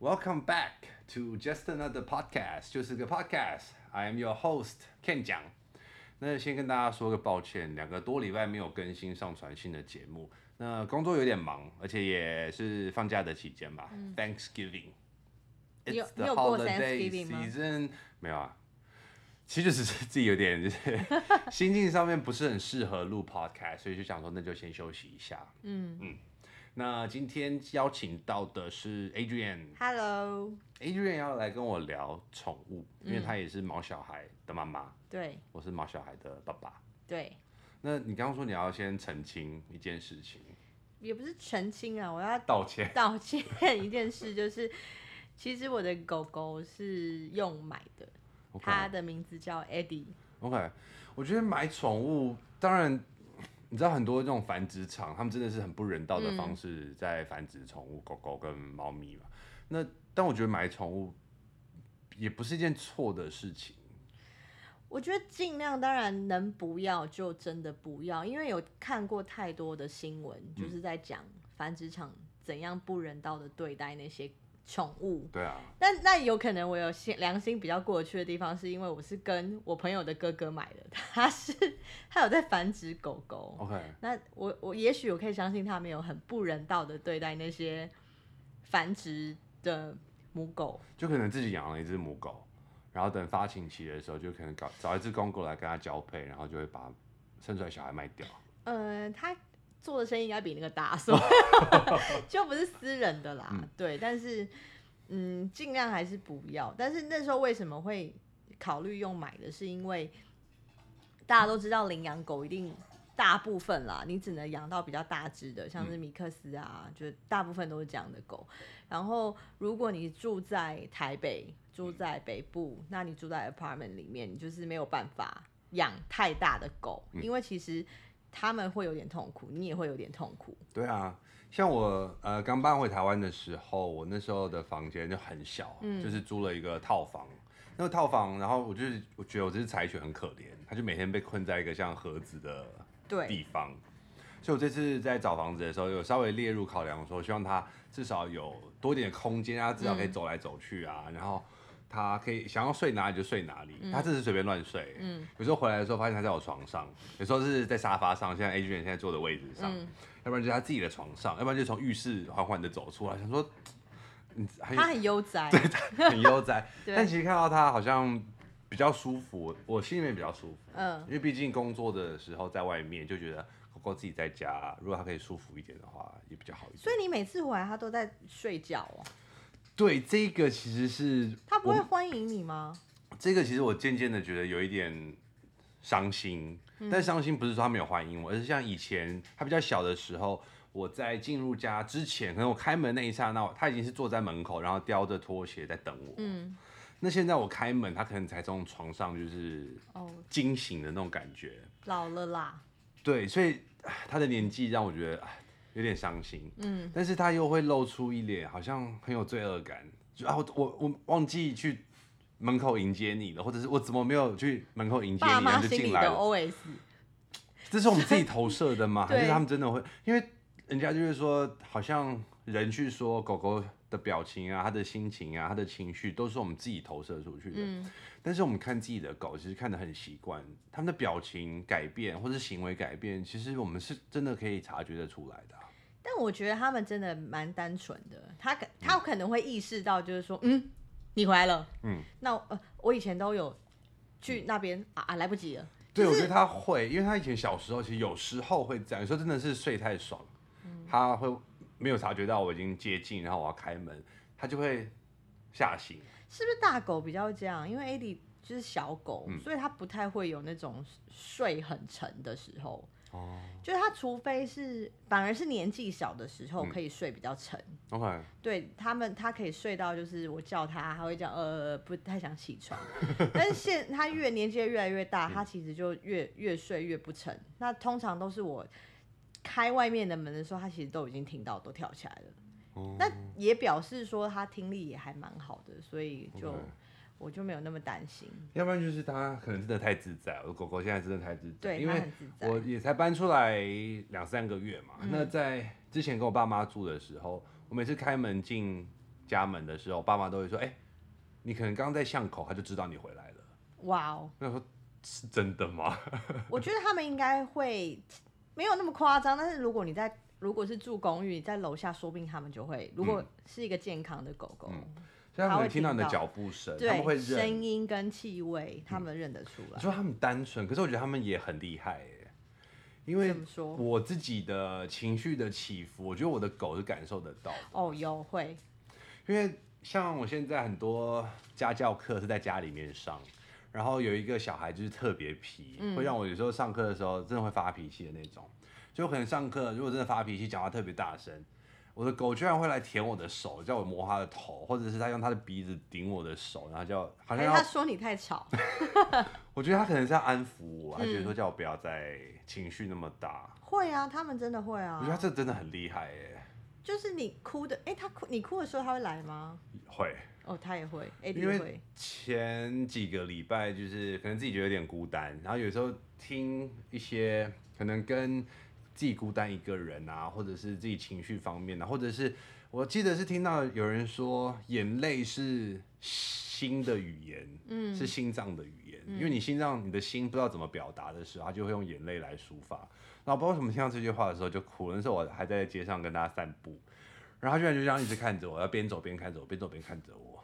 Welcome back to Just Another Podcast， 就是个 podcast。I am your host Ken Jiang。那先跟大家说个抱歉，2个多礼拜没有更新上传新的节目。那工作有点忙，而且也是放假的期间吧。Thanksgiving， It's the holiday season。没有啊，其实只是自己有点就是心境上面不是很适合录 podcast， 所以就想说那就先休息一下。那今天邀请到的是 Adrian。Hello，Adrian 要来跟我聊宠物，因为她也是毛小孩的妈妈。对，我是毛小孩的爸爸。对。那你刚刚说你要先澄清一件事情，也不是澄清啊，我要道歉一件事，就是其实我的狗狗是用买的，它的名字叫 Eddie。OK， 我觉得买宠物当然。你知道很多这种繁殖场，他们真的是很不人道的方式在繁殖宠物、狗狗跟猫咪嘛。那但我觉得买宠物也不是一件错的事情。我觉得尽量当然能不要就真的不要，因为有看过太多的新闻，就是在讲繁殖场怎样不人道的对待那些宠物。对啊。但那有可能我有良心比较过得去的地方，是因为我是跟我朋友的哥哥买的，他有在繁殖狗狗。OK， 那我也许我可以相信他没有很不人道的对待那些繁殖的母狗，就可能自己养了一只母狗，然后等发情期的时候，就可能找一只公狗来跟它交配，然后就会把生出来小孩卖掉。他做的生意应该比那个大，所以就不是私人的啦。对，但是尽量还是不要。但是那时候为什么会考虑用买的，是因为大家都知道领养狗一定大部分啦，你只能养到比较大只的，像是米克斯啊，就大部分都是这样的狗。然后如果你住在台北，住在北部，那你住在 apartment 里面，你就是没有办法养太大的狗，因为其实他们会有点痛苦，你也会有点痛苦。对啊，像我刚搬回台湾的时候，我那时候的房间就很小，就是租了一个套房。那个套房，然后我觉得我这只柴犬很可怜，它就每天被困在一个像盒子的地方。所以我这次在找房子的时候，有稍微列入考量说，希望它至少有多一点的空间，它至少可以走来走去啊，然后它可以想要睡哪里就睡哪里，它真是随便乱睡。有时候回来的时候发现它在我床上，有时候是在沙发上，像 Adrian 现在坐的位置上，要不然就它自己的床上，要不然就从浴室缓缓的走出来，想说。他很悠哉，对，他很悠哉。但其实看到他好像比较舒服，我心里面比较舒服。因为毕竟工作的时候在外面，就觉得狗狗自己在家，如果它可以舒服一点的话，也比较好一点。所以你每次回来，它都在睡觉哦。对，这个其实是它不会欢迎你吗？这个其实我渐渐的觉得有一点伤心，但伤心不是说它没有欢迎我，而是像以前它比较小的时候。我在进入家之前，可能我开门那一刹那，他已经是坐在门口，然后叼着拖鞋在等我。那现在我开门，他可能才从床上就是惊醒的那种感觉。老了啦。对，所以他的年纪让我觉得有点伤心。但是他又会露出一脸好像很有罪恶感，就我忘记去门口迎接你了，或者是我怎么没有去门口迎接你，爸妈心里的 OS。这是我们自己投射的吗？还是他们真的会因为？人家就是说，好像人去说狗狗的表情啊、它的心情啊、它的情绪，都是我们自己投射出去的。但是我们看自己的狗，其实看得很习惯，它们的表情改变或是行为改变，其实我们是真的可以察觉得出来的啊。但我觉得它们真的蛮单纯的，它可能会意识到，就是说，你回来了，那我以前都有去那边来不及了。对，我觉得它会，因为它以前小时候其实有时候会这样，有时候真的是睡太爽。他会没有察觉到我已经接近，然后我要开门，他就会吓醒。是不是大狗比较这样？因为 Eddie 就是小狗，所以他不太会有那种睡很沉的时候。就是他除非是，反而是年纪小的时候可以睡比较沉。OK， 对他可以睡到就是我叫他，他会讲不太想起床。但是他年纪越来越大，他其实就越睡越不沉。那通常都是我。开外面的门的时候，他其实都已经听到，都跳起来了。那也表示说他听力也还蛮好的，所以我就没有那么担心。要不然就是他可能真的太自在，我的狗狗现在真的太自在。对，因为我也才搬出来2-3个月嘛。那在之前跟我爸妈住的时候，我每次开门进家门的时候，爸妈都会说：“哎，你可能刚刚在巷口，他就知道你回来了。”哇哦！那说是真的吗？我觉得他们应该会没有那么夸张，但是如果是住公寓，在楼下，说不定他们就会。如果是一个健康的狗狗，所以他们会听到你的脚步声，他们会认声音跟气味，他们认得出来。你说他们单纯，可是我觉得他们也很厉害耶。因为我自己的情绪的起伏，我觉得我的狗是感受得到的。哦，有会，因为像我现在很多家教课是在家里面上，然后有一个小孩就是特别皮，会让我有时候上课的时候真的会发脾气的那种。就可能上课如果真的发脾气，讲话特别大声，我的狗居然会来舔我的手，叫我摸它的头，或者是它用它的鼻子顶我的手，然后叫好像它说你太吵。我觉得他可能是要安抚我，他觉得说叫我不要再情绪那么大。会啊，他们真的会啊。我觉得他这真的很厉害耶。就是你哭的，哎，你哭的时候他会来吗？会。哦，他也会。Eddie 因为前几个礼拜就是可能自己觉得有点孤单，然后有时候听一些可能跟自己孤单一个人啊，或者是自己情绪方面啊，或者是我记得是听到有人说眼泪是心的语言，是心脏的语言，因为你心脏你的心不知道怎么表达的时候，他就会用眼泪来抒发。然后不知道为什么听到这句话的时候就哭了。那时候我还在街上跟大家散步，然后他居然就这样一直看着我，要边走边看着我，边走边看着我。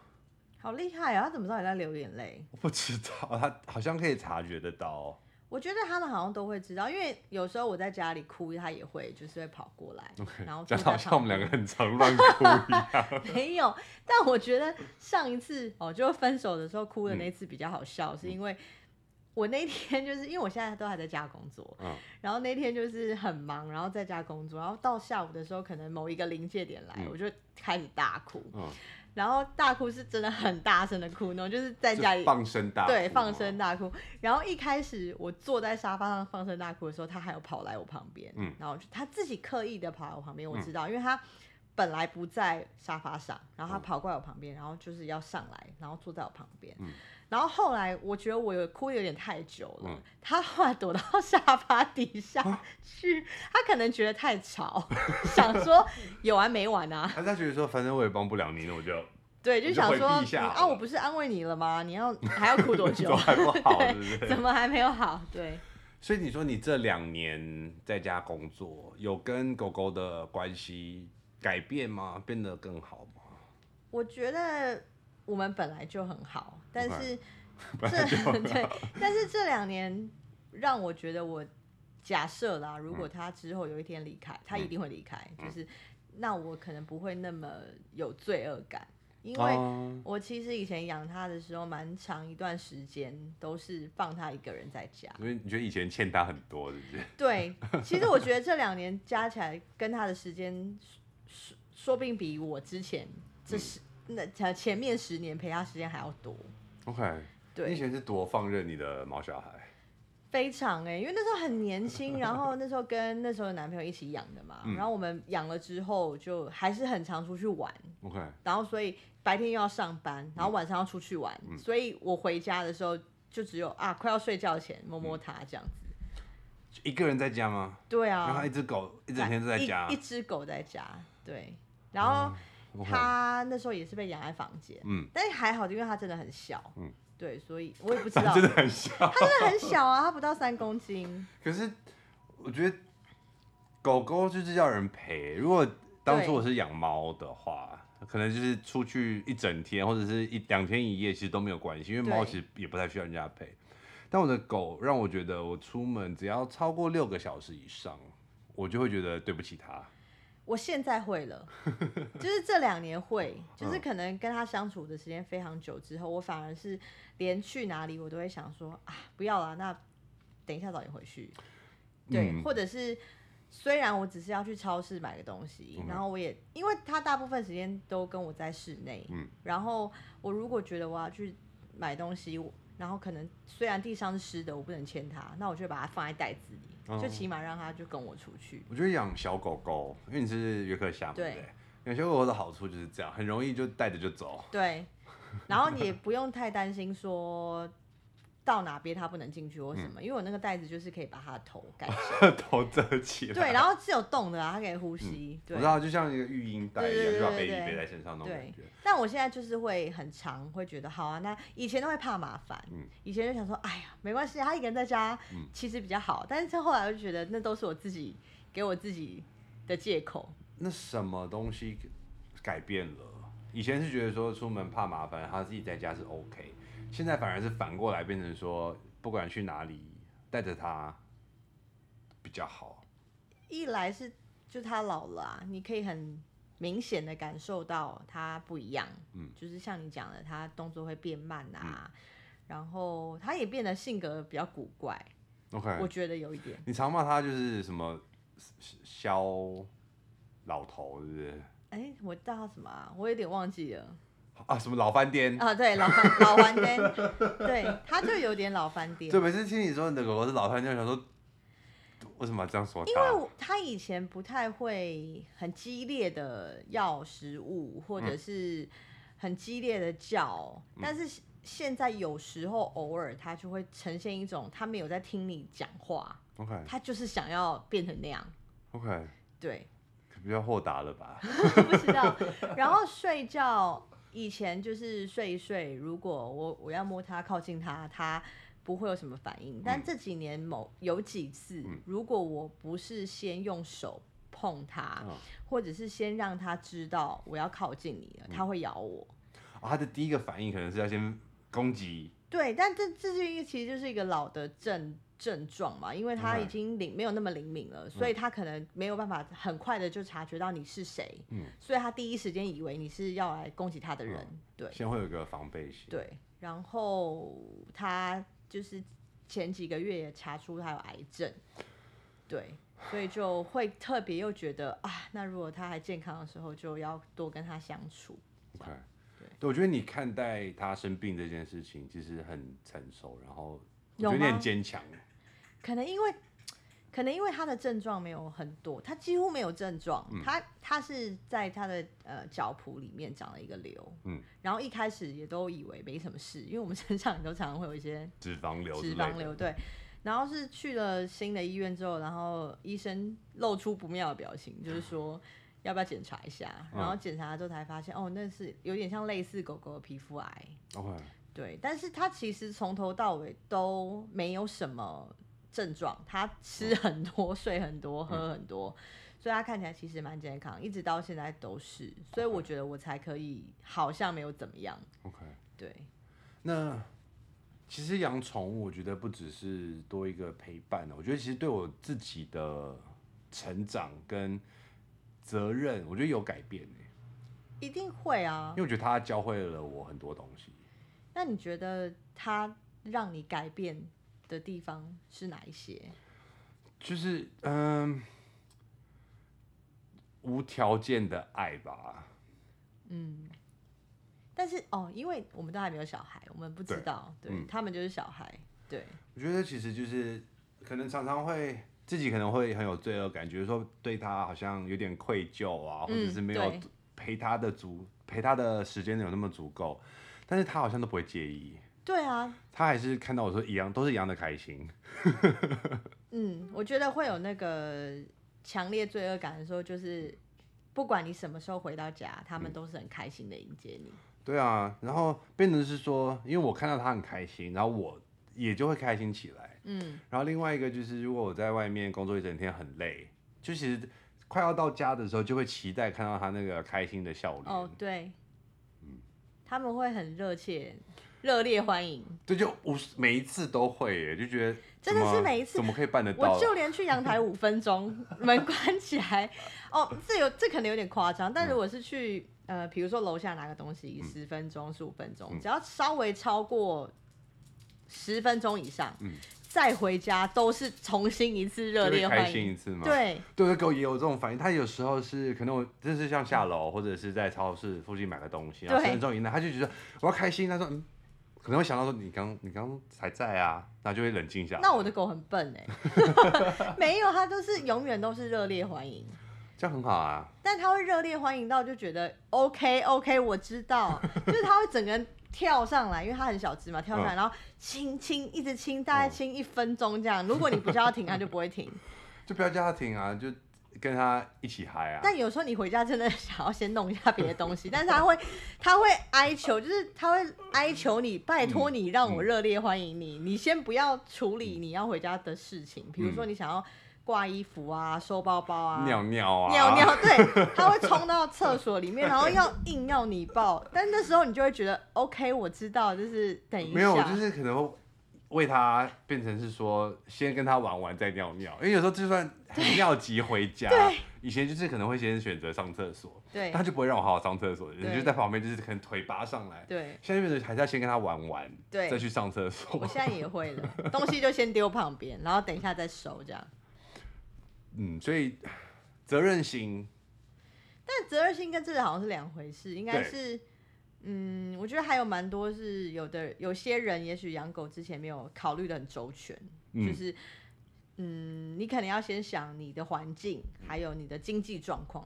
好厉害啊！他怎么知道你在流眼泪？我不知道，他好像可以察觉得到哦。我觉得他们好像都会知道，因为有时候我在家里哭，他也会就是会跑过来， okay, 然后就好像我们两个很常乱哭一样。没有，但我觉得上一次就分手的时候哭的那次比较好笑，是因为我那天就是因为我现在都还在家工作，然后那天就是很忙，然后在家工作，然后到下午的时候可能某一个临界点来，我就开始大哭。然后大哭是真的很大声的哭，然后就是在家里放声大哭，对，放声大哭。然后一开始我坐在沙发上放声大哭的时候，他还有跑来我旁边，然后他自己刻意的跑来我旁边，我知道，因为他本来不在沙发上，然后他跑过来我旁边，然后就是要上来，然后坐在我旁边。然后后来我觉得我有哭有点太久了，他后来躲到沙发底下去，他可能觉得太吵，想说有完没完啊。他觉得说反正我也帮不了你，那我就对，就想说啊，我不是安慰你了吗？你还要哭多久？怎么还不好？对不对？怎么还没有好？对。所以你说你这2年在家工作，有跟狗狗的关系改变吗？变得更好吗？我觉得我们本来就很好，但是对，但是这2年让我觉得，我假设啦，如果他之后有一天离开，他一定会离开，就是那我可能不会那么有罪恶感，因为我其实以前养他的时候，蛮长一段时间都是放他一个人在家。所以你觉得以前欠他很多，是不是？对，其实我觉得这2年加起来跟他的时间，说不定比我之前那前面10年陪他时间还要多。OK， 对，你以前是多放任你的毛小孩？非常因为那时候很年轻，然后那时候跟那时候的男朋友一起养的嘛，然后我们养了之后就还是很常出去玩。OK， 然后所以白天又要上班，然后晚上要出去玩，所以我回家的时候就只有快要睡觉前摸摸他这样子。一个人在家吗？对啊，然后一只狗一整天都在家，一只狗在家，对，然后。他那时候也是被养在房间，但是还好，因为他真的很小，对，所以我也不知道，他真的很小，他真的很小啊，他不到3公斤。可是我觉得狗狗就是要人陪，如果当初我是养猫的话，可能就是出去一整天或者是2天1夜，其实都没有关系，因为猫其实也不太需要人家陪。但我的狗让我觉得，我出门只要超过6个小时以上，我就会觉得对不起它。我现在会了，就是这2年会，就是可能跟他相处的时间非常久之后，我反而是连去哪里我都会想说不要啦，那等一下早点回去，对，或者是虽然我只是要去超市买个东西，然后我也因为他大部分时间都跟我在室内，然后我如果觉得我要去买东西，然后可能虽然地上是湿的，我不能牵它，那我就把它放在袋子里。就起码让他就跟我出去。我觉得养小狗狗，因为你是约克夏嘛，对，养小狗狗的好处就是这样，很容易就带着就走。对，然后你也不用太担心说到哪边他不能进去或什么，因为我那个袋子就是可以把他的头盖起来头遮起来，对，然后是有动的啊，他可以呼吸，对，我知道，就像一个育婴袋一样，就把 baby 背在身上那种感觉。但我现在就是会很常会觉得好啊，那以前都会怕麻烦，以前就想说哎呀没关系，他一个人在家其实比较好，但是后来我就觉得那都是我自己给我自己的借口。那什么东西改变了？以前是觉得说出门怕麻烦，他自己在家是 OK，现在反而是反过来变成说，不管去哪里带着他比较好。一来是就他老了啊，你可以很明显的感受到他不一样，就是像你讲的，他动作会变慢啊，然后他也变得性格比较古怪。OK， 我觉得有一点。你常骂他就是什么肖老头，是不是？哎，我叫他什么啊？我有点忘记了。啊，什么老翻颠啊？对，老翻颠，对，他就有点老翻颠。对，每次听你说你的狗狗是老翻颠，我想说为什么要这样说他？因为他以前不太会很激烈的要食物，或者是很激烈的叫，但是现在有时候偶尔他就会呈现一种他没有在听你讲话， OK， 他就是想要变成那样 ，OK， 对，比较豁达了吧？不知道。然后睡觉。以前就是睡一睡，如果我要摸它、靠近它，它不会有什么反应。但这几年有几次，如果我不是先用手碰它，或者是先让它知道我要靠近你了，它会咬我。啊，它的第一个反应可能是要先攻击。对，但这其实就是一个老的症状嘛，因为它已经没有那么灵敏了，所以它可能没有办法很快的就察觉到你是谁，所以它第一时间以为你是要来攻击它的人，对，先会有一个防备心。对，然后它就是前几个月也查出它有癌症，对，所以就会特别又觉得啊，那如果它还健康的时候，就要多跟它相处。OK， 对，我觉得你看待它生病这件事情其实很成熟，然后。我觉得你很坚强，可能因为他的症状没有很多，他几乎没有症状，他是在他的脚蹼里面长了一个瘤，然后一开始也都以为没什么事，因为我们身上也都常常会有一些脂肪瘤，对，然后是去了新的医院之后，然后医生露出不妙的表情，就是说要不要检查一下，然后检查之后才发现，哦，那是有点像类似狗狗的皮肤癌。Okay。对，但是他其实从头到尾都没有什么症状，他吃很多、睡很多、喝很多，所以他看起来其实蛮健康，一直到现在都是，所以我觉得我才可以好像没有怎么样。OK， 对。那其实养宠物，我觉得不只是多一个陪伴，我觉得其实对我自己的成长跟责任，我觉得有改变欸。一定会啊，因为我觉得他教会了我很多东西。那你觉得它让你改变的地方是哪一些？就是无条件的爱吧。但是哦，因为我们都还没有小孩，我们不知道，对，他们就是小孩，对。我觉得其实就是可能常常会自己可能会很有罪恶感，觉得说对他好像有点愧疚啊，或者是没有陪他的时间有那么足够。但是他好像都不会介意，对啊，他还是看到我说一样，都是一样的开心。我觉得会有那个强烈罪恶感的时候，就是不管你什么时候回到家，他们都是很开心的迎接你。对啊，然后变成是说，因为我看到他很开心，然后我也就会开心起来。然后另外一个就是，如果我在外面工作一整天很累，就其实快要到家的时候，就会期待看到他那个开心的笑脸。哦，对。他们会很热烈欢迎。对，就每一次都会耶，就觉得真的是每一次怎么可以办得到？我就连去阳台5分钟，门关起来，哦，这可能有点夸张，但如果是去比如说楼下拿个东西，10分钟、15分钟，只要稍微超过10分钟以上，再回家都是重新一次热烈欢迎，开心一次吗？对，对，狗也有这种反应。它有时候是可能我真是像下楼或者是在超市附近买个东西，然后10分钟以内，它就觉得我要开心。他说可能会想到说你刚才在啊，那就会冷静一下。那我的狗很笨欸没有，它就是永远都是热烈欢迎。这样很好啊。但他会热烈欢迎到就觉得 OK 我知道，就是他会整个人跳上来，因为他很小只嘛，跳上来然后亲一直亲，大概亲1分钟这样。如果你不叫他停他就不会停。就不要叫他停啊，就跟他一起嗨啊。但有时候你回家真的想要先弄一下别的东西，但是他会哀求，就是他会哀求你，拜托你让我热烈欢迎你，你先不要处理你要回家的事情，比如说你想要挂衣服啊、收包包啊、尿尿，对，他会冲到厕所里面，然后要硬要你抱，但那时候你就会觉得 OK 我知道，就是等一下，没有，就是可能为他变成是说先跟他玩玩再尿尿，因为有时候就算很尿急回家，以前就是可能会先选择上厕所，对，他就不会让我好好上厕所，你就在旁边就是可能腿拔上来，对，现在变成还是要先跟他玩玩，对，再去上厕所。我现在也会了，东西就先丢旁边，然后等一下再收这样。嗯，所以责任心，但责任心跟这个好像是两回事，应该是，嗯，我觉得还有蛮多是有些人也许养狗之前没有考虑的很周全，就是，你可能要先想你的环境，还有你的经济状况，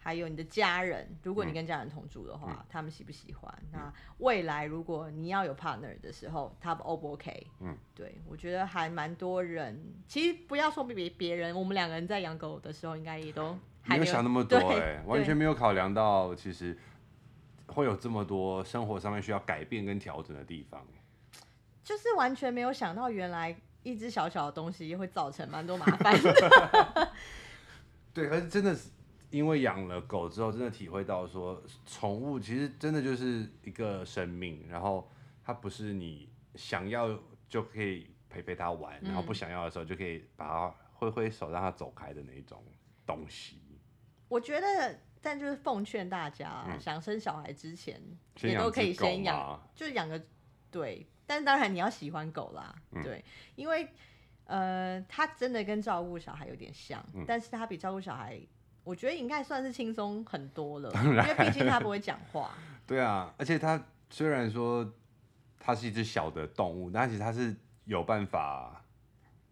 还有你的家人，如果你跟家人同住的话，他们喜不喜欢？那未来如果你要有 partner 的时候，他 O 不 OK？ 对，我觉得还蛮多人，其实不要说别人，我们两个人在养狗的时候，应该也都还没有想那么多，完全没有考量到其实会有这么多生活上面需要改变跟调整的地方，就是完全没有想到原来一只小小的东西会造成蛮多麻烦的。对，可是真的是。因为养了狗之后，真的体会到说，宠物其实真的就是一个生命，然后它不是你想要就可以陪它玩，然后不想要的时候就可以把它挥手让它走开的那一种东西。我觉得，但就是奉劝大家，想生小孩之前也都可以先养，就养个对，但当然你要喜欢狗啦，对，因为它真的跟照顾小孩有点像，但是它比照顾小孩。我觉得应该算是轻松很多了，因为毕竟他不会讲话。对啊，而且他虽然说他是一只小的动物，但其实他是有办法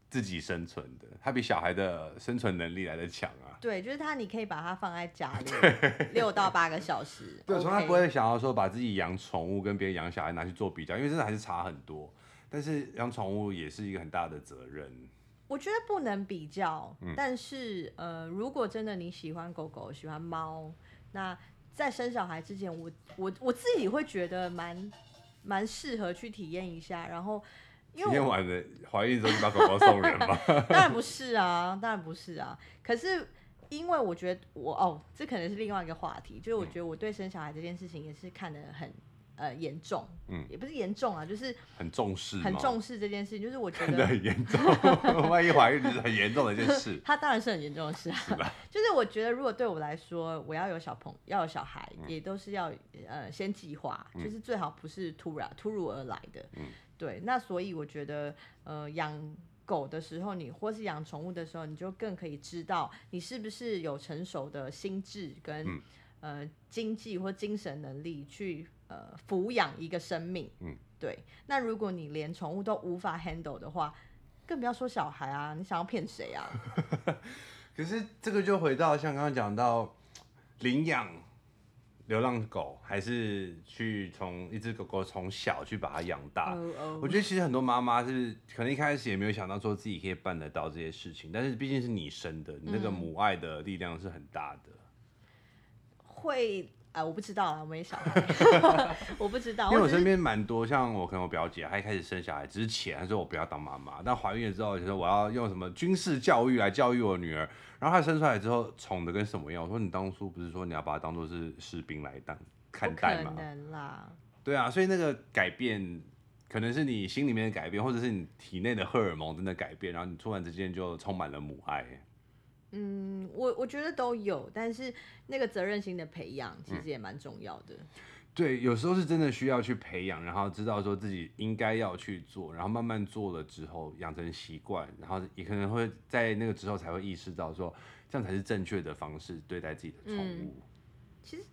自己生存的，他比小孩的生存能力来得强啊。对，就是他，你可以把他放在家里6到8个小时。对，从来不会想要说把自己养宠物跟别人养小孩拿去做比较，因为真的还是差很多。但是养宠物也是一个很大的责任。我觉得不能比较，但是如果真的你喜欢狗狗、喜欢猫，那在生小孩之前，我自己会觉得蛮适合去体验一下。然后，因为体验完了怀孕之后就把狗狗送人嘛？当然不是啊。可是因为我觉得这可能是另外一个话题，就是我觉得我对生小孩这件事情也是看得很。严重，也不是严重啊，就是很重视这件事情，就是我觉得很严重，万一怀孕就是很严重的一件事。它当然是很严重的事啊，是吧？就是我觉得如果对我来说，我要有小孩，也都是要先计划，就是最好不是突如而来的，对。那所以我觉得养狗的时候，你或是养宠物的时候，你就更可以知道你是不是有成熟的心智跟经济或精神能力去。抚养一个生命，对。那如果你连宠物都无法 handle 的话，更不要说小孩啊！你想要骗谁啊？可是这个就回到像刚刚讲到，领养流浪狗，还是去从一只狗狗从小去把它养大。我觉得其实很多妈妈是可能一开始也没有想到说自己可以办得到这些事情，但是毕竟是你生的，你那个母爱的力量是很大的。会。我不知道啊，我没小孩，我不知道。因为我身边蛮多，像我可能我表姐，她一开始生小孩之前，她说我不要当妈妈，但怀孕了之后，就说我要用什么军事教育来教育我女儿。然后她生出来之后，宠的跟什么样？我说你当初不是说你要把她当做是士兵来看待吗？不可能啦。对啊，所以那个改变，可能是你心里面的改变，或者是你体内的荷尔蒙真的改变，然后你突然之间就充满了母爱。我觉得都有，但是那个责任心的培养其实也蛮重要的。对，有时候是真的需要去培养，然后知道说自己应该要去做，然后慢慢做了之后养成习惯，然后也可能会在那个之后才会意识到说这样才是正确的方式对待自己的宠物。其实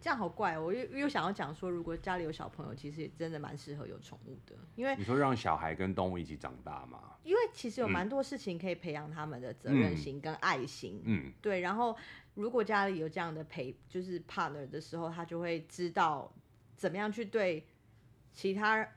这样好怪哦，我又想要讲说，如果家里有小朋友，其实也真的蛮适合有宠物的，因为你说让小孩跟动物一起长大嘛，因为其实有蛮多事情可以培养他们的责任心跟爱心，嗯，对。然后如果家里有这样的就是 partner 的时候，他就会知道怎么样去对其他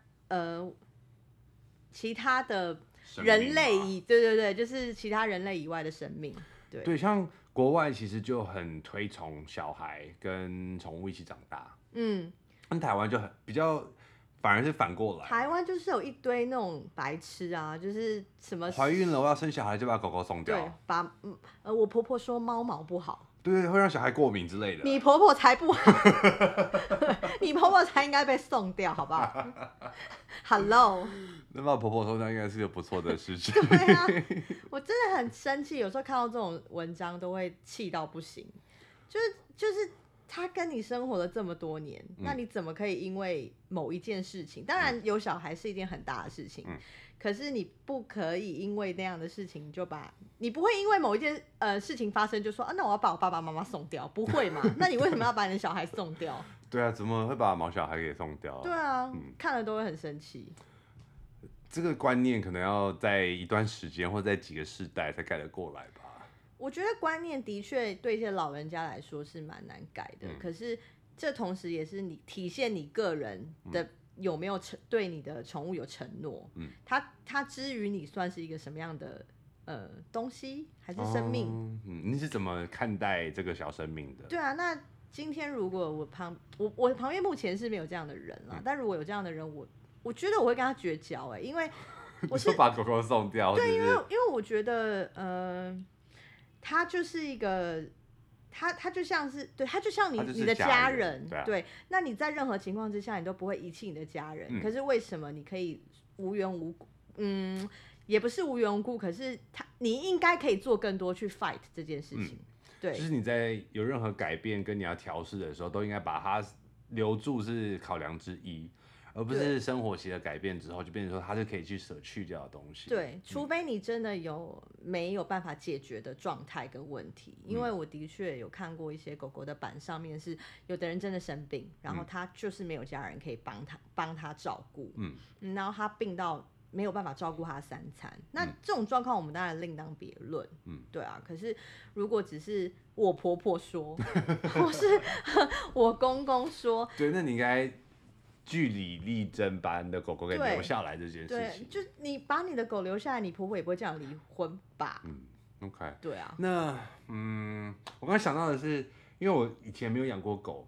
的人类对对对，就是其他人类以外的生命，对对，像。国外其实就很推崇小孩跟宠物一起长大，嗯，跟台湾就很比较，反而是反过来。台湾就是有一堆那种白痴啊，就是什么怀孕了我要生小孩就把狗狗送掉，对，把我婆婆说猫毛不好，对，会让小孩过敏之类的。你婆婆才不好，你婆婆才应该被送掉，好不好？Hello。那么婆婆说那应该是个不错的事情。对啊，我真的很生气，有时候看到这种文章都会气到不行。就是他跟你生活了这么多年，那你怎么可以因为某一件事情？当然有小孩是一件很大的事情，可是你不可以因为那样的事情就把你不会因为某一件事情发生就说啊，那我要把我爸爸妈妈送掉，不会嘛？那你为什么要把你的小孩送掉？对啊，怎么会把毛小孩给送掉？对啊，看了都会很生气。这个观念可能要在一段时间或在几个世代才改得过来吧。我觉得观念的确对一些老人家来说是蛮难改的，可是这同时也是你体现你个人的有没有对你的宠物有承诺，它之于你算是一个什么样的东西还是生命？你是怎么看待这个小生命的？对啊，那今天如果我旁边目前是没有这样的人啦，但如果有这样的人，我觉得我会跟他绝交，因为我是把狗狗送掉。对，因为我觉得，他就是一个，他就像是对，他就像你的家人，对啊，对。那你在任何情况之下，你都不会遗弃你的家人。可是为什么你可以无缘无故？也不是无缘无故，可是你应该可以做更多去 fight 这件事情。对，就是你在有任何改变跟你要调试的时候，都应该把它留住是考量之一。而不是生活习的改变之后就变成说它就可以去舍去掉的东西。对，除非你真的没有办法解决的状态跟问题，因为我的确有看过一些狗狗的版上面是有的人真的生病，然后他就是没有家人可以帮他照顾，然后他病到没有办法照顾他三餐，那这种状况我们当然另当别论，对啊。可是如果只是我婆婆说，或是我公公说，对，那你应该。据理力争把你的狗狗给留下来这件事情，对，就你把你的狗留下来，你婆婆也不会这样离婚吧？OK， 对啊。那我刚才想到的是，因为我以前没有养过狗，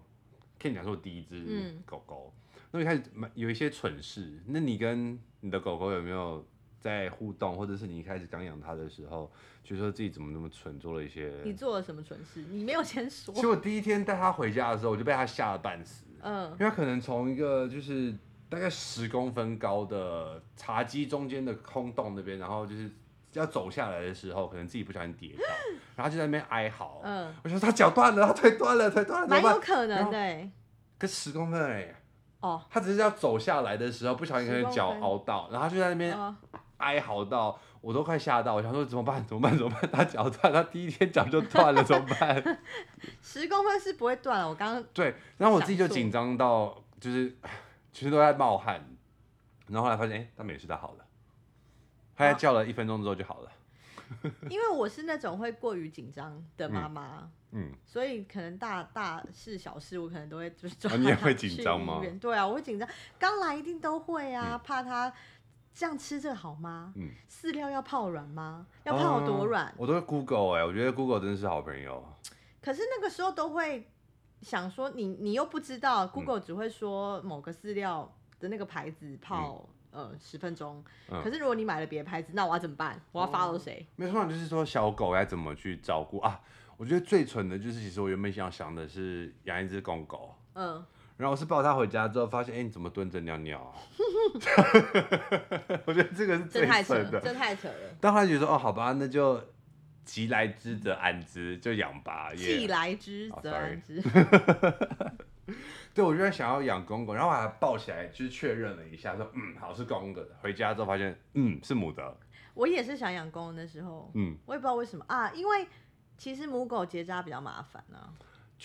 可以讲是我第一只狗狗。那一开始有一些蠢事，那你跟你的狗狗有没有在互动，或者是你一开始刚养它的时候，觉得说自己怎么那么蠢，做了一些？你做了什么蠢事？你没有先说。其实我第一天带它回家的时候，我就被它吓了半死。因为它可能从一个就是大概10公分高的茶几中间的空洞那边，然后就是要走下来的时候，可能自己不小心跌倒，然后就在那边哀嚎。我说它脚断了，它腿断了，蛮有可能的，可10公分哦，它只是要走下来的时候不小心可能脚凹到，然后就在那边哀嚎到，我都快吓到，我想说怎么办？怎么办？它脚断，它第一天脚就断了，怎么办？10公分是不会断了，我刚刚对，然后我自己就紧张到，就是全身都在冒汗，然后后来发现，它没事，它好了，它叫了1分钟之后就好了。因为我是那种会过于紧张的妈妈，所以可能大事小事我可能都会就是抓它去医院。你也会紧张吗？对啊，我会紧张，刚来一定都会啊，怕它。这样吃这个好吗？饲料要泡软吗？要泡多软？我都会 Google 我觉得 Google 真是好朋友。可是那个时候都会想说你又不知道 ，Google 只会说某个饲料的那个牌子泡10分钟。可是如果你买了别的牌子，那我要怎么办？我要 follow 谁？没错，就是说小狗该怎么去照顾啊？我觉得最蠢的就是，其实我原本想的是养一只公狗。然后我是抱他回家之后，发现你怎么蹲着尿尿啊？我觉得这个是最蠢的，这太扯了。但后来觉得好吧，那就既来之则安之，就养吧。既来之则安之。对，我就在想要养公狗，然后我把它抱起来，就是确认了一下，说好是公的。回家之后发现是母的。我也是想养公的时候，我也不知道为什么啊，因为其实母狗结扎比较麻烦啊。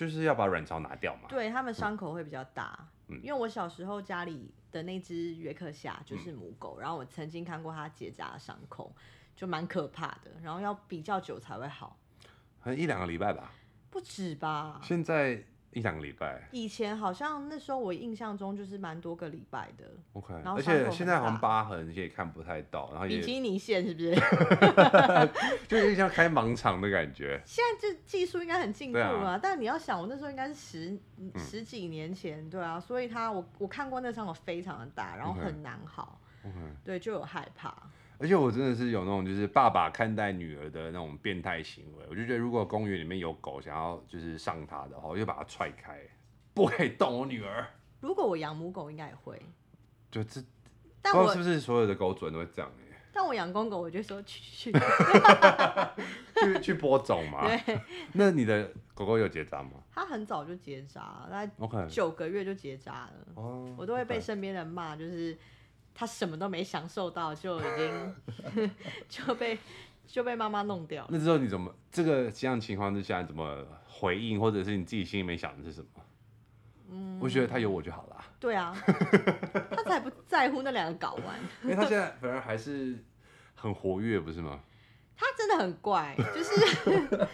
就是要把软槽拿掉嘛。对，他们伤口会比较大。嗯，因为我小时候家里的那只约克夏就是母狗，然后我曾经看过它结痂的伤口，就蛮可怕的。然后要比较久才会好，可能一两个礼拜吧，不止吧。现在一两个礼拜，以前好像那时候我印象中就是蛮多个礼拜的。OK， 而且现在好像疤痕也看不太到，然后比基尼线是不是？就是像开盲肠的感觉。现在这技术应该很进步了，啊，但你要想，我那时候应该是十几年前，对啊，所以我看过那伤口非常的大，然后很难好， okay. 对，就有害怕。而且我真的是有那种就是爸爸看待女儿的那种变态行为，我就觉得如果公园里面有狗想要就是上它的话，我就把它踹开，不可以动我女儿。如果我养母狗，应该也会。就这，但我不知道是不是所有的狗主人都会这样哎，欸。但我养公狗，我就说去，去播种嘛。对。那你的狗狗有结扎吗？它很早就结扎，大概9个月就结扎了。Okay. 我都会被身边人骂，就是。他什么都没享受到，就已经就被妈妈弄掉了。那之后你怎么这样情况之下你怎么回应，或者是你自己心里面想的是什么？嗯，我觉得他有我就好啦。对啊，他才不在乎那两个睾丸。因为他现在反而还是很活跃，不是吗？他真的很怪，就是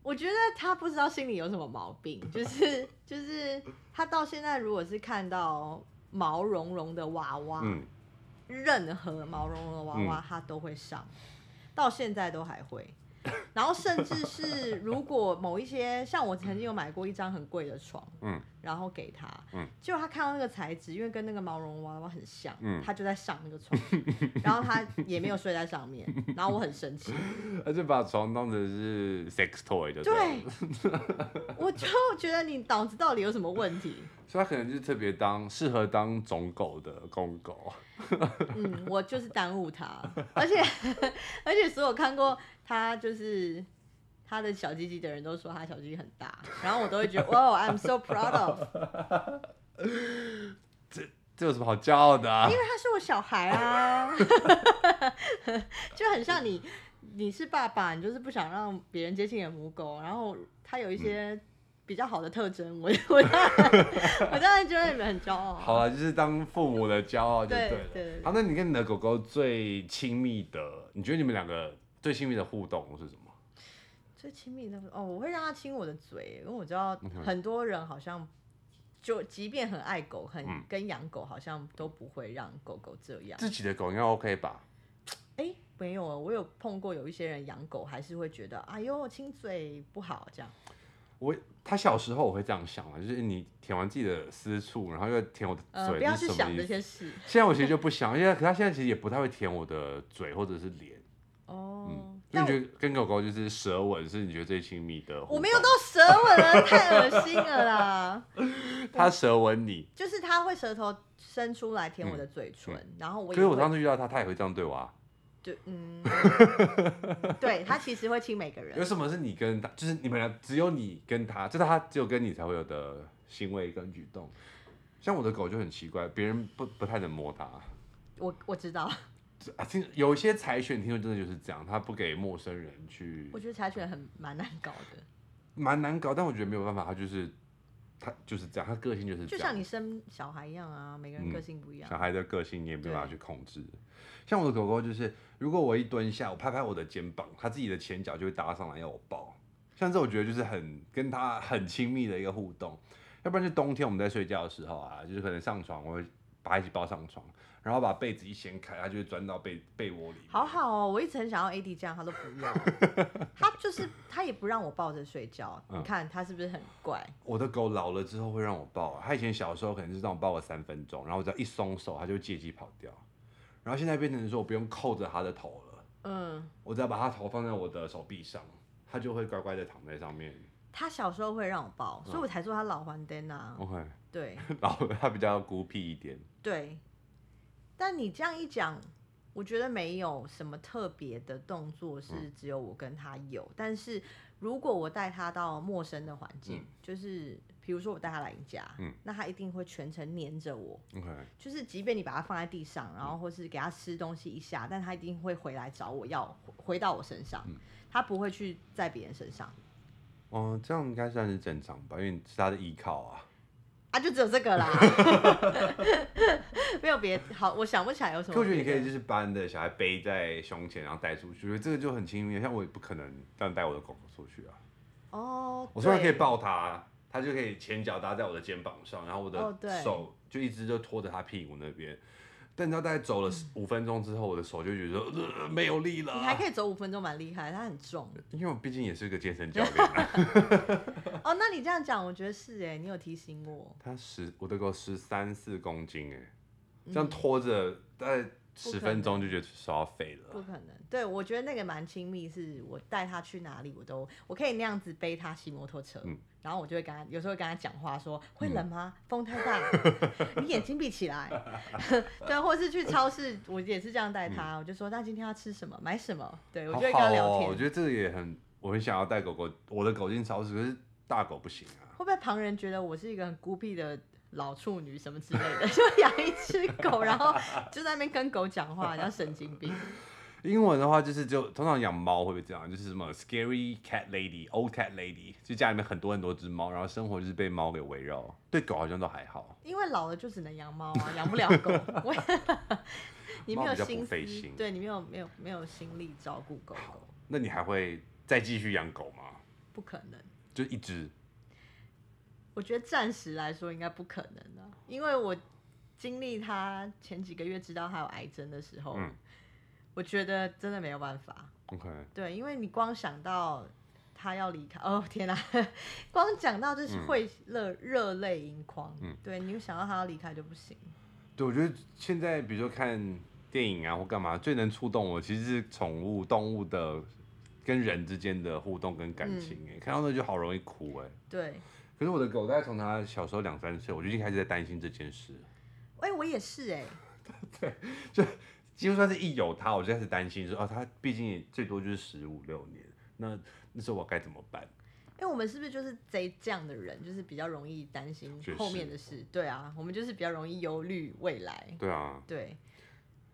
我觉得他不知道心里有什么毛病，就是他到现在如果是看到。毛茸茸的娃娃，任何毛茸茸的娃娃他都会上，到现在都还会。然后甚至是如果某一些像我曾经有买过一张很贵的床，然后给他，结果他看到那个材质，因为跟那个毛茸茸娃娃很像，他就在上那个床，然后他也没有睡在上面，然后我很生气，他就把床当成是 sex toy 就对，我就觉得你脑子到底有什么问题？所以他可能就是特别适合当种狗的公狗。我就是耽误他，而且所有看过他就是他的小鸡鸡的人都说他小鸡鸡很大，然后我都会觉得哇 ，I'm so proud of。这有什么好骄傲的啊？因为他是我小孩啊，就很像你是爸爸，你就是不想让别人接近你的母狗，然后他有一些。比较好的特征，我当然觉得你们很骄傲。好啦，就是当父母的骄傲就对了。对。好，那你跟你的狗狗最亲密的，你觉得你们两个最亲密的互动是什么？最亲密的哦，我会让它亲我的嘴，因为我知道很多人好像就即便很爱狗，跟养狗好像都不会让狗狗这样。自己的狗应该 OK 吧？欸，没有啊，我有碰过有一些人养狗还是会觉得，哎呦亲嘴不好这样。他小时候我会这样想，就是你舔完自己的私处，然后又舔我的嘴，不要去想这些事。现在我其实就不想，因为他现在其实也不太会舔我的嘴或者是脸。哦，那你觉得跟狗狗就是舌吻是你觉得最亲密的？我没有到舌吻了，太恶心了啦。他舌吻你，就是他会舌头伸出来舔我的嘴唇，然后我也会。可是我上次遇到他，他也会这样对我啊。对，对，他其实会亲每个人。有什么是你跟他，就是你们俩只有你跟他，就是他只有跟你才会有的行为跟举动。像我的狗就很奇怪，别人不太能摸它。我知道。有些柴犬听说真的就是这样，他不给陌生人去。我觉得柴犬蛮难搞的。蛮难搞，但我觉得没有办法，他就是这样，他个性就是这样，就像你生小孩一样啊，每个人个性不一样。小孩的个性你也没办法去控制。像我的狗狗就是，如果我一蹲下，我拍拍我的肩膀，它自己的前脚就会搭上来要我抱。像这我觉得就是跟它很亲密的一个互动。要不然就冬天我们在睡觉的时候啊，就是可能上床，我会把它一起抱上床，然后把被子一掀开，它就会钻到被窝里面。好好哦，我一直很想要 Eddie 这样，它都不要。它就是它也不让我抱着睡觉，你看它是不是很怪？我的狗老了之后会让我抱，它以前小时候可能是让我抱个3分钟，然后我只要一松手，它就借机跑掉。然后现在变成说我不用扣着他的头了，我只要把他头放在我的手臂上，他就会乖乖的躺在上面。他小时候会让我抱，所以我才说他老还颠啊。OK， 对，他比较孤僻一点。对，但你这样一讲，我觉得没有什么特别的动作是只有我跟他有，但是如果我带他到陌生的环境，就是。比如说我带他来你家，那他一定会全程黏着我。Okay. 就是即便你把他放在地上，然后或是给他吃东西一下，但他一定会回来找我要回到我身上，他不会去在别人身上。哦，这样应该算是正常吧，因为是他的依靠啊。啊，就只有这个啦，没有别好，我想不起来有什么。我觉得你可以就是把你的小孩背在胸前，然后带出去，我觉得这个就很亲密。像我也不可能让带我的狗狗出去啊。哦，我虽然可以抱它，它就可以前脚搭在我的肩膀上，然后我的手就一直就拖着它屁股那边。但你知道，大概走了5分钟之后，我的手就觉得说、没有力了。你还可以走5分钟，蛮厉害，它很重。因为我毕竟也是个健身教练、啊。哦，那你这样讲，我觉得是哎，你有提醒我。我的狗13、14公斤哎，这样拖着大概10分钟就觉得手要废了。不可能，对我觉得那个蛮亲密，是我带它去哪里我可以那样子背它骑摩托车。嗯，然后我就会跟他，有时候会跟他讲话说，会冷吗？风太大，你眼睛闭起来。对，或是去超市，我也是这样带他，我就说那今天要吃什么，买什么。对，我就会跟他聊天。好好哦，我觉得这个也很，我很想要带狗狗，我的狗进超市，可是大狗不行啊。会不会旁人觉得我是一个很孤僻的老处女什么之类的？就养一只狗，然后就在那边跟狗讲话，像神经病。英文的话就是就通常养猫会不会这样？就是什么 scary cat lady, old cat lady， 就家里面很多很多只猫，然后生活就是被猫给围绕。对狗好像都还好，因为老了就只能养猫啊，养不了狗。你没有心思，对你没有心力照顾狗狗。那你还会再继续养狗吗？不可能，就一只。我觉得暂时来说应该不可能啊，因为我经历它前几个月知道它有癌症的时候。我觉得真的没有办法。OK。对，因为你光想到他要离开，哦天哪，光想到就是会热泪盈眶。对，你想到他要离开就不行。对，我觉得现在比如说看电影啊或干嘛，最能触动我其实是宠物动物的跟人之间的互动跟感情。看到那就好容易哭哎。对。可是我的狗大概从它小时候2、3岁，我就已经开始在担心这件事。哎，我也是哎。对，就。几乎算是一有他，我就开始担心说，哦，他毕竟也最多就是15、16年，那时候我该怎么办？因为我们是不是就是这样的人，就是比较容易担心后面的事？对啊，我们就是比较容易忧虑未来。对啊，对。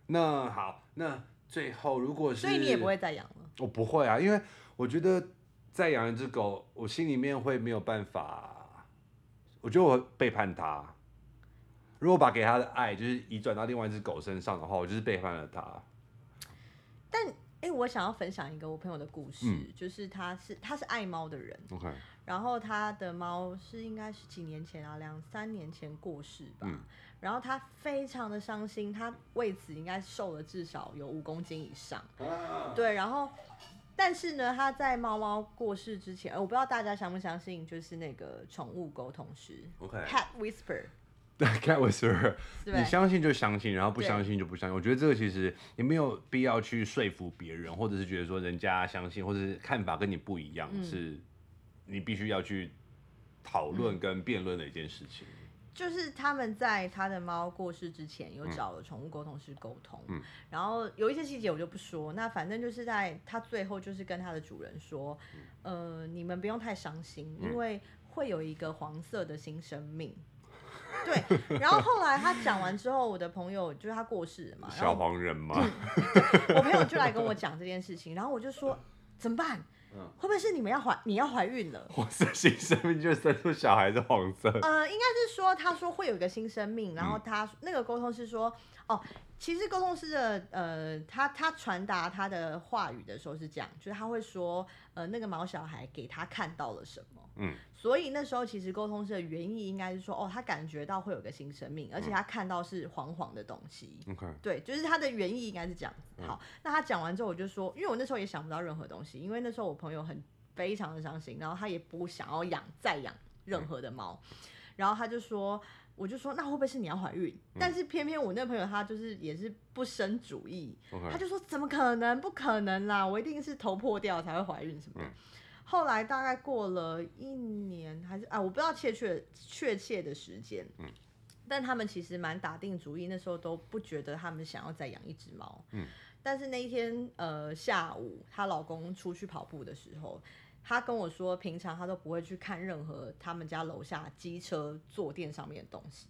那好，那最后如果是，所以你也不会再养了？我不会啊，因为我觉得再养一只狗，我心里面会没有办法，我觉得我背叛它。如果把给他的爱就是移转到另外一只狗身上的话，我就是背叛了他。但我想要分享一个我朋友的故事，就是他是爱猫的人， okay. 然后他的猫是应该是几年前啊，2、3年前过世吧，然后他非常的伤心，他为此应该瘦了至少有5公斤以上，啊、对，然后。但是呢，他在猫猫过世之前，我不知道大家相不相信，就是那个宠物沟通师 okay. Cat Whisperer。Cat Whisperer， 你相信就相信，然后不相信就不相信。我觉得这个其实也没有必要去说服别人，或者是觉得说人家相信，或者是看法跟你不一样，是你必须要去讨论跟辩论的一件事情。就是他们在他的猫过世之前，有找了宠物沟通师沟通，然后有一些细节我就不说。那反正就是在他最后就是跟他的主人说，你们不用太伤心，因为会有一个黄色的新生命。对，然后后来他讲完之后，我的朋友就是他过世了嘛，小黄人嘛，我朋友就来跟我讲这件事情，然后我就说怎么办？会不会是你要怀孕了？黄色新生命就生出小孩是黄色？应该是说他说会有一个新生命，然后他那个沟通师说哦，其实沟通师的他传达他的话语的时候是这样，就是他会说那个毛小孩给他看到了什么。所以那时候其实沟通师的原意应该是说，哦，他感觉到会有个新生命，而且他看到是黄黄的东西。Okay. 对，就是他的原意应该是这样子。好，那他讲完之后，我就说，因为我那时候也想不到任何东西，因为那时候我朋友非常的伤心，然后他也不想要再养任何的猫，然后他就说，我就说那会不会是你要怀孕？但是偏偏我那个朋友他就是也是不生主义，他就说怎么可能？不可能啦，我一定是头破掉才会怀孕什么的。后来大概过了1年还是啊，我不知道确切的时间，但他们其实蛮打定主意，那时候都不觉得他们想要再养一只猫，但是那一天下午，她老公出去跑步的时候，她跟我说，平常她都不会去看任何他们家楼下机车坐垫上面的东西，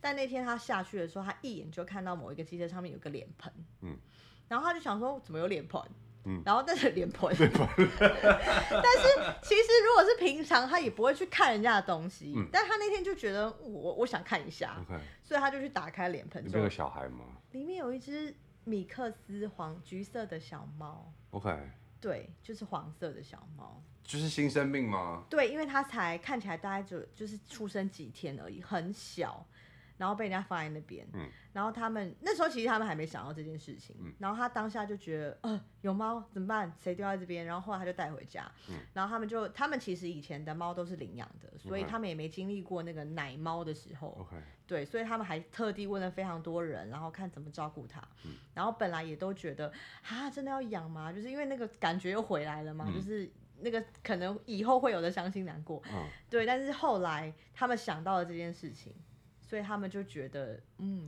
但那天她下去的时候，她一眼就看到某一个机车上面有个脸盆，然后她就想说怎么有脸盆。然后但是脸盆，但是其实如果是平常他也不会去看人家的东西，但他那天就觉得我想看一下，所以他就去打开脸盆。里面有小孩吗？里面有一只米克斯黄橘色的小猫。OK。对，就是黄色的小猫。就是新生命吗？对，因为它才看起来大概就是出生几天而已，很小。然后被人家放在那边，然后他们那时候其实他们还没想到这件事情，然后他当下就觉得，有猫怎么办？谁丢在这边？然后后来他就带回家，然后他们其实以前的猫都是领养的，所以他们也没经历过那个奶猫的时候， okay. 对，所以他们还特地问了非常多人，然后看怎么照顾它，然后本来也都觉得啊，真的要养吗？就是因为那个感觉又回来了嘛，就是。那个可能以后会有的伤心难过，对，但是后来他们想到了这件事情，所以他们就觉得，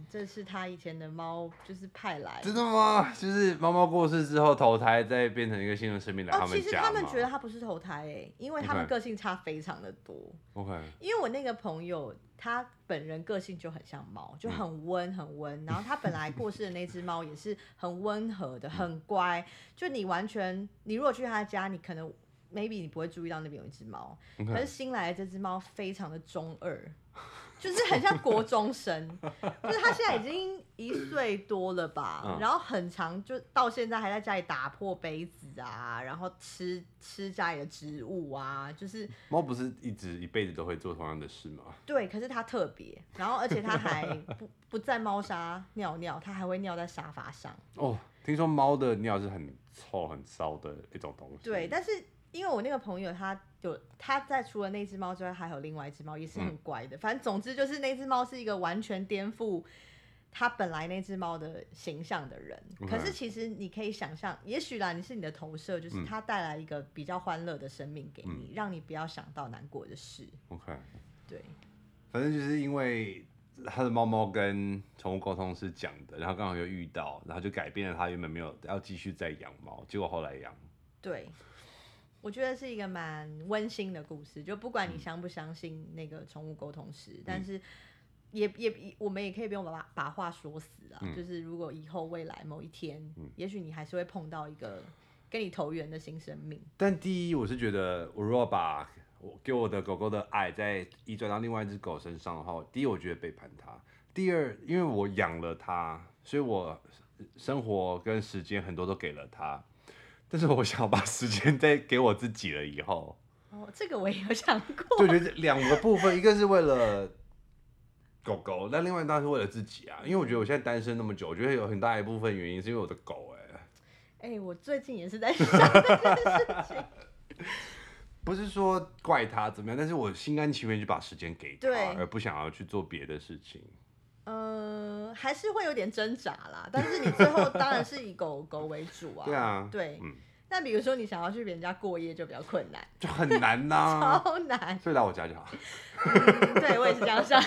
这是他以前的猫，就是派来。真的吗？就是猫猫过世之后投胎，再变成一个新的生命来他们家吗？其实他们觉得他不是投胎，因为他们个性差非常的多。OK。因为我那个朋友，他本人个性就很像猫，就很温很温，然后他本来过世的那只猫也是很温和的，很乖。就你如果去他家，你可能。maybe 你不会注意到那边有一只猫， okay. 可是新来的这只猫非常的中二，就是很像国中生，就是他现在已经1岁多了吧，然后很常就到现在还在家里打破杯子啊，然后吃家里的植物啊，就是猫不是一辈子都会做同样的事吗？对，可是它特别，然后而且它还不在猫砂尿尿，它还会尿在沙发上。哦，听说猫的尿是很臭很骚的一种东西。对，但是。因为我那个朋友他在除了那只猫之外，还有另外一只猫，也是很乖的。反正总之就是那只猫是一个完全颠覆他本来那只猫的形象的人。Okay. 可是其实你可以想象，也许啦，你是你的投射，就是他带来一个比较欢乐的生命给你，让你不要想到难过的事。OK， 对，反正就是因为。他的猫猫跟宠物沟通是讲的，然后刚好又遇到，然后就改变了他原本没有要继续再养猫，结果后来养。对。我觉得是一个蛮温馨的故事，就不管你相不相信那个宠物沟通师，但是我们也可以不用把话说死啊。就是如果以后未来某一天，也许你还是会碰到一个跟你投缘的新生命。但第一，我是觉得我如果把我给我的狗狗的爱再移转到另外一只狗身上的话，第一，我觉得背叛它；第二，因为我养了它，所以我生活跟时间很多都给了它。但是我想把时间再给我自己了以后，这个我也有想过。就觉得两个部分，一个是为了狗狗，但另外当然是为了自己啊。因为我觉得我现在单身那么久，我觉得有很大一部分原因是因为我的狗哎，我最近也是在想这件事情。不是说怪他怎么样，但是我心甘情愿就把时间给他，而不想要去做别的事情。还是会有点挣扎啦，但是你最后当然是以狗狗为主啊。对啊，对，但比如说你想要去别人家过夜就比较困难，就很难呐，超难。所以来我家就好。对，我也是这样想。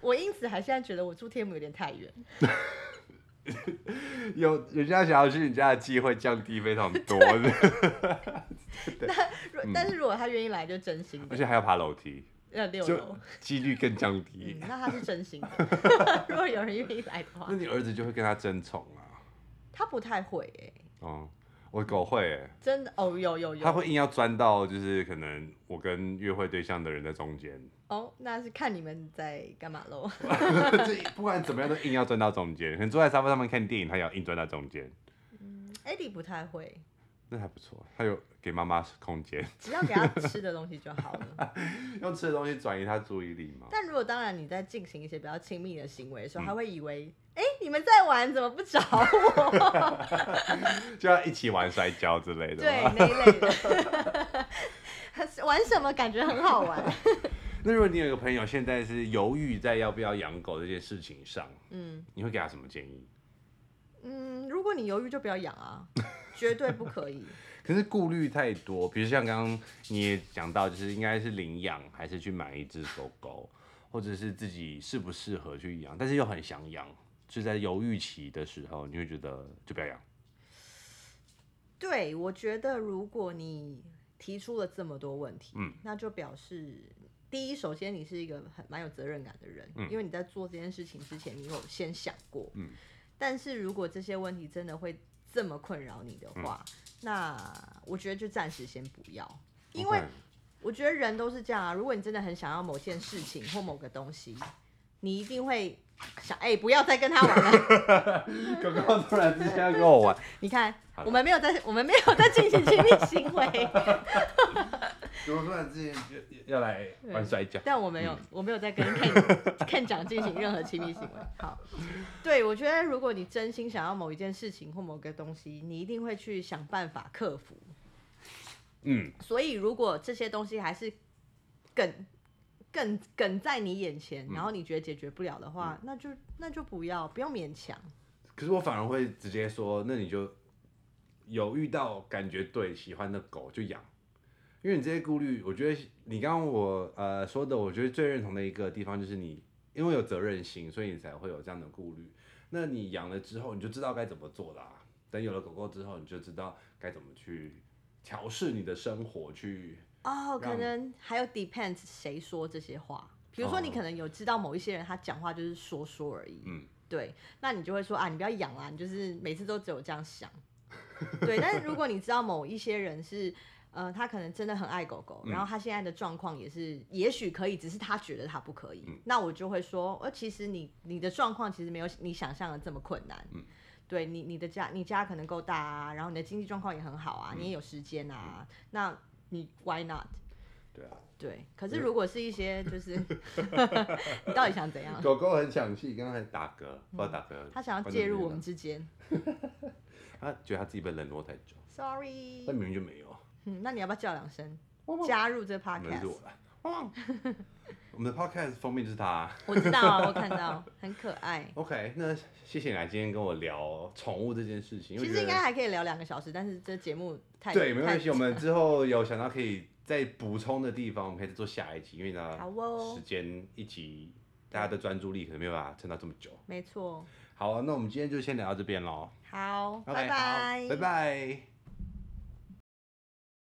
我因此还现在觉得我住天母有点太远。有人家想要去你家的机会降低非常多。但是如果他愿意来，就真心的。而且还要爬楼梯。要6楼，几率更降低。那他是真心的。如果有人愿意来的话，那你儿子就会跟他争宠啊。他不太会我狗会真的有。他会硬要钻到就是可能我跟约会对象的人在中间。那是看你们在干嘛喽。不管怎么样都硬要钻到中间，可能坐在沙发上面看电影，他也要硬钻到中间。Eddie 不太会。那还不错，他有给妈妈空间，只要给他吃的东西就好了。用吃的东西转移他注意力嘛。但如果当然你在进行一些比较亲密的行为的时候，他会以为，你们在玩，怎么不找我？就要一起玩摔跤之类的。对，那一类的。玩什么感觉很好玩。那如果你有一个朋友现在是犹豫在要不要养狗这件事情上，你会给他什么建议？如果你犹豫就不要养啊，绝对不可以。可是顾虑太多，比如像刚刚你也讲到，就是应该是领养还是去买一只狗狗，或者是自己适不适合去养，但是又很想养，就在犹豫期的时候，你会觉得就不要养。对，我觉得如果你提出了这么多问题，那就表示。第一，首先你是一个蛮有责任感的人，因为你在做这件事情之前，你有先想过。但是如果这些问题真的会这么困扰你的话，那我觉得就暂时先不要，因为我觉得人都是这样啊。如果你真的很想要某件事情或某个东西，你一定会想，哎、欸，不要再跟他玩了。狗狗突然之间跟我玩，你看，我们没有在进行亲密行为。狗狗突然之间要来玩摔跤，但我没有在跟 Ken 讲进行任何亲密行为。好，对，我觉得如果你真心想要某一件事情或某个东西，你一定会去想办法克服。嗯，所以如果这些东西还是梗在你眼前，然后你觉得解决不了的话，那就不要勉强。可是我反而会直接说，那你就有遇到感觉对喜欢的狗就养，因为你这些顾虑，我觉得你刚刚我说的，我觉得最认同的一个地方就是你因为有责任心，所以你才会有这样的顾虑。那你养了之后，你就知道该怎么做啦。等有了狗狗之后，你就知道该怎么去调试你的生活去。哦、可能还有 depends 谁说这些话，比如说你可能有知道某一些人他讲话就是说而已，嗯，对，那你就会说啊，你不要养啦，你就是每次都只有这样想，对。但是如果你知道某一些人是，他可能真的很爱狗狗，然后他现在的状况也是，也许可以，只是他觉得他不可以，那我就会说，其实你的状况其实没有你想象的这么困难，对，你的家可能够大啊，然后你的经济状况也很好啊，你也有时间啊，那。你 why not？ 对啊，对。可是如果是一些就是，你到底想怎样？狗狗很抢戏，刚才打嗝，不知道打嗝。他想要介入我们之间。他觉得他自己被冷落太久。Sorry。但明明就没有。嗯，那你要不要叫两声？加入这 podcast。我们的 podcast 封面就是他、啊。我知道啊，我看到，很可爱。OK， 那谢谢你来今天跟我聊宠物这件事情。其实应该还可以聊2个小时，但是这节目太对，没关系。我们之后有想到可以再补充的地方，我们可以再做下一集，因为呢，时间一集，大家的专注力可能没有办法撑到这么久。没错。好、啊，那我们今天就先聊到这边喽。好，拜拜，拜拜。